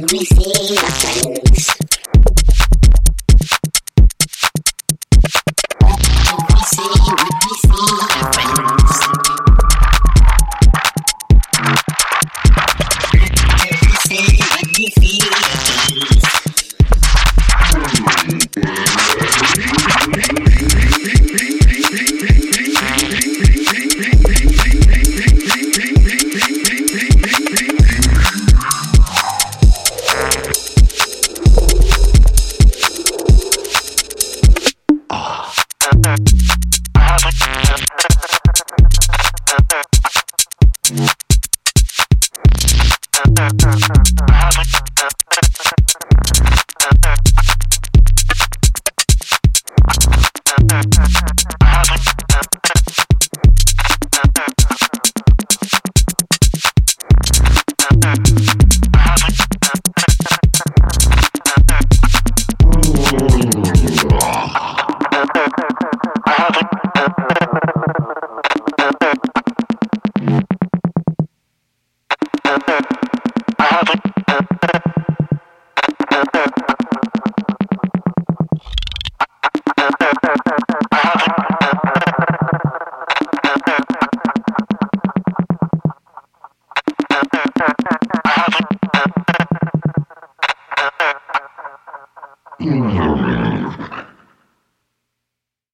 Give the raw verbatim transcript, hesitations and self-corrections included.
We see.